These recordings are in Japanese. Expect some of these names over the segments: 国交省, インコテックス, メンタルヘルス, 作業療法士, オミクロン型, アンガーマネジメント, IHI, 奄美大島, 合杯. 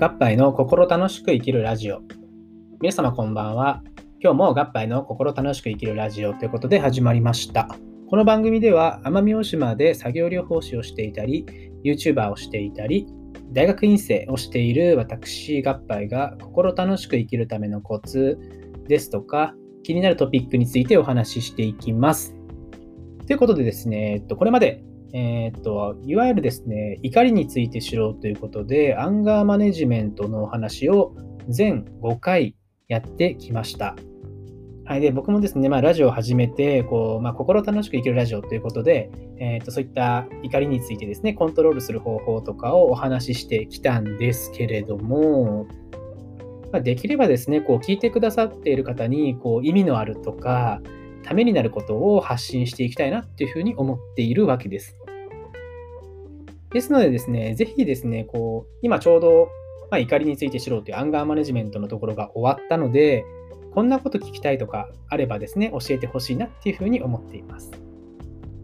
合杯の心楽しく生きるラジオ。皆様こんばんは。今日も合杯の心楽しく生きるラジオということで始まりました。この番組では奄美大島で作業療法士をしていたり、YouTuber をしていたり、大学院生をしている私合杯が心楽しく生きるためのコツですとか、気になるトピックについてお話ししていきます。ということでですね、これまでいわゆるですね、怒りについて知ろうということで、アンガーマネジメントのお話を全5回やってきました。はい、で僕もですね、ラジオを始めて心楽しく生きるラジオということで、そういった怒りについてですね、コントロールする方法とかをお話ししてきたんですけれども、できればですね、聞いてくださっている方に意味のあるとか、ためになることを発信していきたいなっていうふうに思っているわけです。ですのでですね、ぜひですね、今ちょうど、怒りについて知ろうというアンガーマネジメントのところが終わったので、こんなこと聞きたいとかあればですね、教えてほしいなっていうふうに思っています。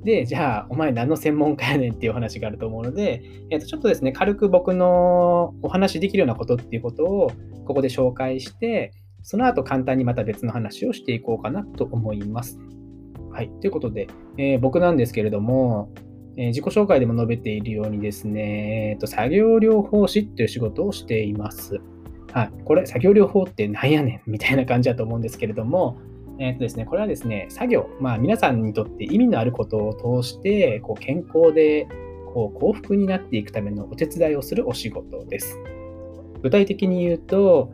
で、じゃあ、お前何の専門家やねんっていう話があると思うので、ちょっとですね、軽く僕のお話できるようなことっていうことをここで紹介して、その後簡単にまた別の話をしていこうかなと思います。はい、ということで、僕なんですけれども、自己紹介でも述べているようにですね、作業療法士っていう仕事をしています。はい、これ作業療法ってなんやねんみたいな感じだと思うんですけれども、ですね、これはですね、作業、皆さんにとって意味のあることを通して、健康で幸福になっていくためのお手伝いをするお仕事です。具体的に言うと、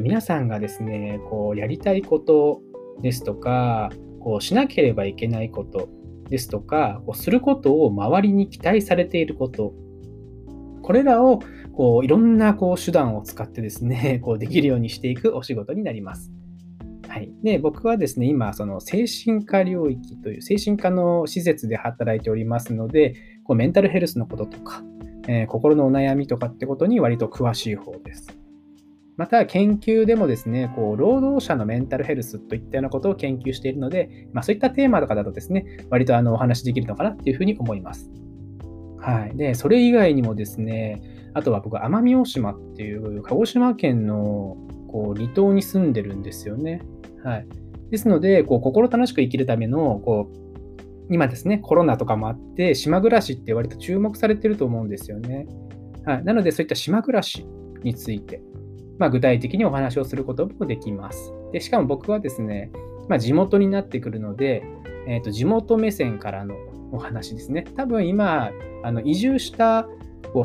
皆さんがですね、やりたいことですとか、しなければいけないことですとか、することを周りに期待されていること、これらをいろんな手段を使ってですね、できるようにしていくお仕事になります。はい、で僕はですね、今その精神科領域という精神科の施設で働いておりますので、メンタルヘルスのこととか、心のお悩みとかってことに割と詳しい方です。また研究でもですね、労働者のメンタルヘルスといったようなことを研究しているので、そういったテーマとかだとですね、割とお話しできるのかなっていうふうに思います。はい。で、それ以外にもですね、あとは僕は奄美大島っていう鹿児島県の離島に住んでるんですよね。はい。ですので、心楽しく生きるための今ですね、コロナとかもあって島暮らしって割と注目されてると思うんですよね。はい。なのでそういった島暮らしについて。具体的にお話をすることもできます。で、しかも僕はですね、地元になってくるので、地元目線からのお話ですね。多分今、移住した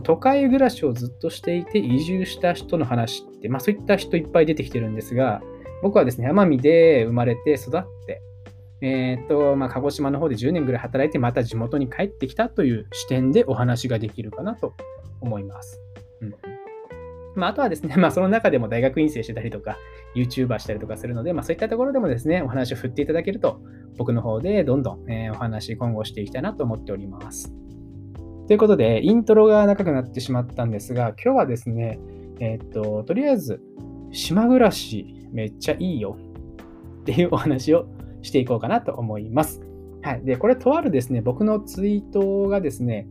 都会暮らしをずっとしていて移住した人の話って、そういった人いっぱい出てきてるんですが、僕はですね、奄美で生まれて育って、鹿児島の方で10年ぐらい働いて、また地元に帰ってきたという視点でお話ができるかなと思います。あとはですね、その中でも大学院生してたりとか、YouTuber したりとかするので、そういったところでもですね、お話を振っていただけると、僕の方でどんどん、お話、今後していきたいなと思っております。ということで、イントロが長くなってしまったんですが、今日はですね、とりあえず、島暮らしめっちゃいいよっていうお話をしていこうかなと思います。はい。で、これとあるですね、僕のツイートがですね、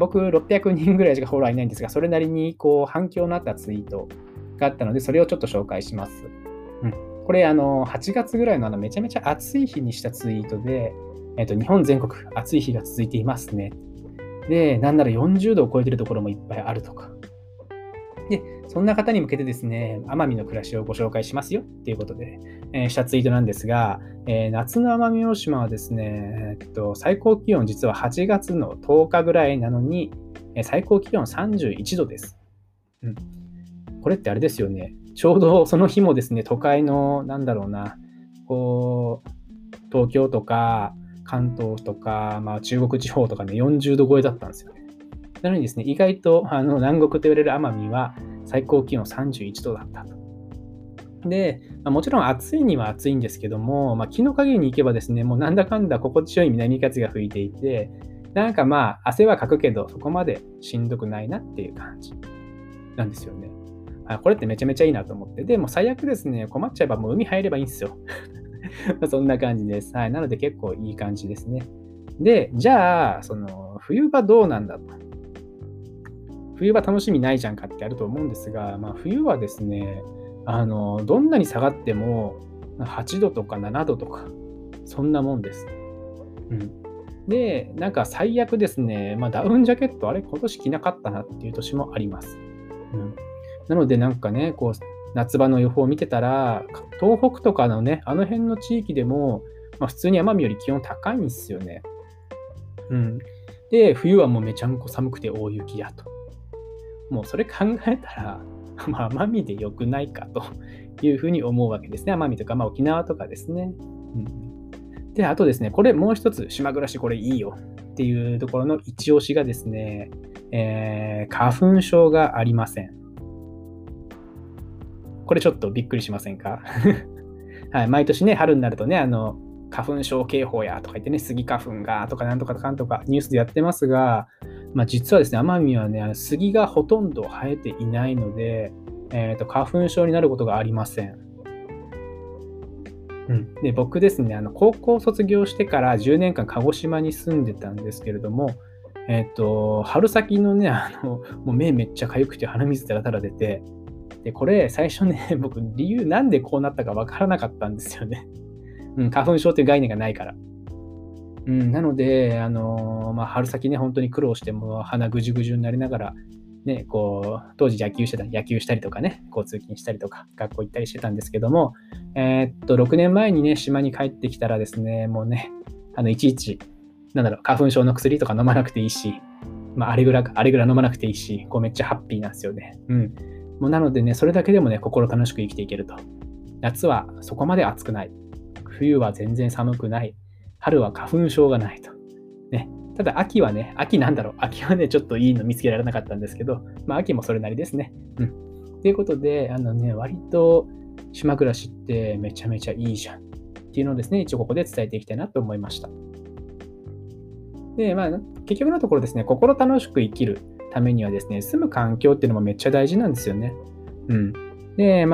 僕600人ぐらいしかフォロワーいないんですが、それなりに反響のあったツイートがあったので、それをちょっと紹介します。これ8月ぐらいのめちゃめちゃ暑い日にしたツイートで、日本全国暑い日が続いていますね。で、なんなら40度を超えてるところもいっぱいあるとか。で、そんな方に向けてですね、奄美の暮らしをご紹介しますよっていうことで、したツイートなんですが、夏の奄美大島はですね、最高気温実は8月の10日ぐらいなのに、最高気温31度です。これってあれですよね。ちょうどその日もですね、都会の東京とか関東とか、中国地方とかね、40度超えだったんですよね。なのにですね、意外と南国と言われる奄美は最高気温31度だったと。で、もちろん暑いには暑いんですけども、気の陰に行けばですね、もうなんだかんだ心地よい南風が吹いていて、汗はかくけど、そこまでしんどくないなっていう感じなんですよね。これってめちゃめちゃいいなと思って、でも最悪ですね、困っちゃえばもう海入ればいいんですよ。そんな感じです。はい、なので結構いい感じですね。で、じゃあ、冬場どうなんだと。冬は楽しみないじゃんかってあると思うんですが、まあ、冬はですね、どんなに下がっても8度とか7度とかそんなもんです、で、なんか最悪ですね、ダウンジャケットあれ今年着なかったなっていう年もあります、なのでなんかねこう夏場の予報を見てたら東北とかのねあの辺の地域でも、普通に奄美より気温高いんですよね、で冬はもうめちゃんこ寒くて大雪やと、もうそれ考えたら奄美でよくないかというふうに思うわけですね。奄美とか、沖縄とかですね、であとですねこれもう一つ島暮らしこれいいよっていうところの一押しがですね、花粉症がありません。これちょっとびっくりしませんか、毎年ね春になるとね花粉症警報やとか言ってねスギ花粉がとかなんとかかんとかニュースでやってますが、実はですね奄美はねスギがほとんど生えていないので、花粉症になることがありません、で僕ですね高校卒業してから10年間鹿児島に住んでたんですけれども、春先のねもう目めっちゃかゆくて鼻水だらだら出て、でこれ最初ね僕理由なんでこうなったか分からなかったんですよね、花粉症という概念がないから、なので春先ね本当に苦労してもう鼻ぐじゅぐじゅになりながら、ね、こう当時野球したりとかねこう通勤したりとか学校行ったりしてたんですけども、6年前にね島に帰ってきたらですねもうねいちいち花粉症の薬とか飲まなくていいし、あれぐら飲まなくていいしこうめっちゃハッピーなんですよね、もうなのでねそれだけでもね心楽しく生きていけると、夏はそこまで暑くない、冬は全然寒くない、春は花粉症がないとね。ただ秋はねちょっといいの見つけられなかったんですけど、秋もそれなりですね、ということで割と島暮らしってめちゃめちゃいいじゃんっていうのをですね一応ここで伝えていきたいなと思いました。で結局のところですね心楽しく生きるためにはですね住む環境っていうのもめっちゃ大事なんですよね、で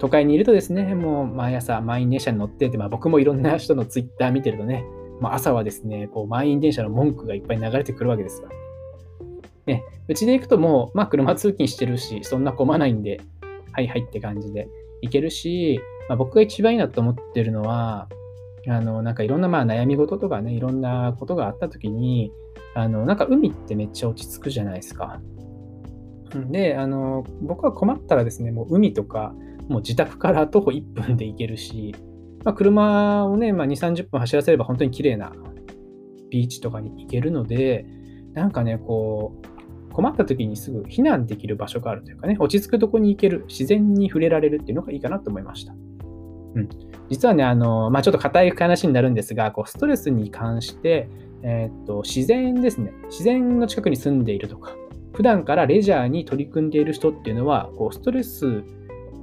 都会にいるとですねもう毎朝満員電車に乗ってて、僕もいろんな人のツイッター見てるとね、朝はですねこう満員電車の文句がいっぱい流れてくるわけですが、うちで行くともう、車通勤してるしそんな混まないんではいはいって感じで行けるし、僕が一番いいなと思ってるのはなんかいろんな悩み事とかねいろんなことがあった時になんか海ってめっちゃ落ち着くじゃないですか。で僕は困ったらですねもう海とかもう自宅から徒歩1分で行けるし、車をね、2、30分走らせれば本当に綺麗なビーチとかに行けるので、なんかねこう困った時にすぐ避難できる場所があるというかね落ち着くとこに行ける、自然に触れられるっていうのがいいかなと思いました。実はねちょっと固い話になるんですがこうストレスに関して自然ですね、自然の近くに住んでいるとか普段からレジャーに取り組んでいる人っていうのはこうストレス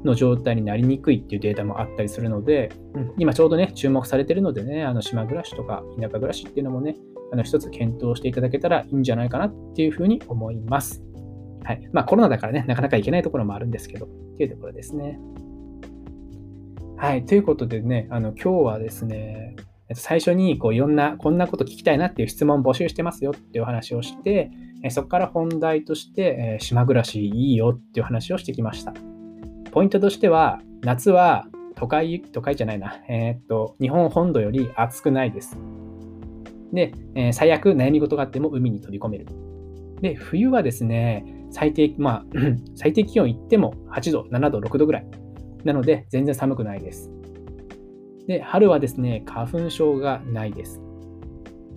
の状態になりにくいっていうデータもあったりするので、今ちょうどね注目されてるのでね島暮らしとか田舎暮らしっていうのもね一つ検討していただけたらいいんじゃないかなっていうふうに思います。コロナだからねなかなか行けないところもあるんですけどっていうところですね。ということでね今日はですね最初にこういろんなこんなこと聞きたいなっていう質問募集してますよっていうお話をして、そこから本題として島暮らしいいよっていう話をしてきました。ポイントとしては夏は日本本土より暑くないです。で、最悪悩み事があっても海に飛び込める。で、冬はですね最低気温いっても8度、7度、6度ぐらいなので全然寒くないです。で、春はですね花粉症がないです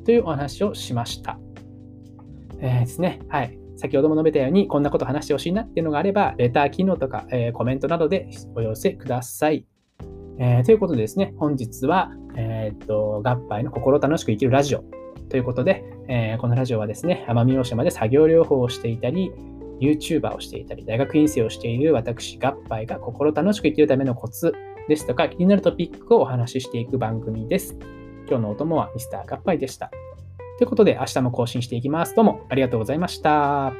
というお話をしました、ですね。先ほども述べたようにこんなこと話してほしいなっていうのがあればレター機能とか、コメントなどでお寄せください、ということでですね本日は、合杯の心楽しく生きるラジオということで、このラジオはですね奄美大島で作業療法をしていたりYouTuber をしていたり大学院生をしている私合杯が心楽しく生きるためのコツですとか気になるトピックをお話ししていく番組です。今日のお供はミスター合杯でした。ということで明日も更新していきます。どうもありがとうございました。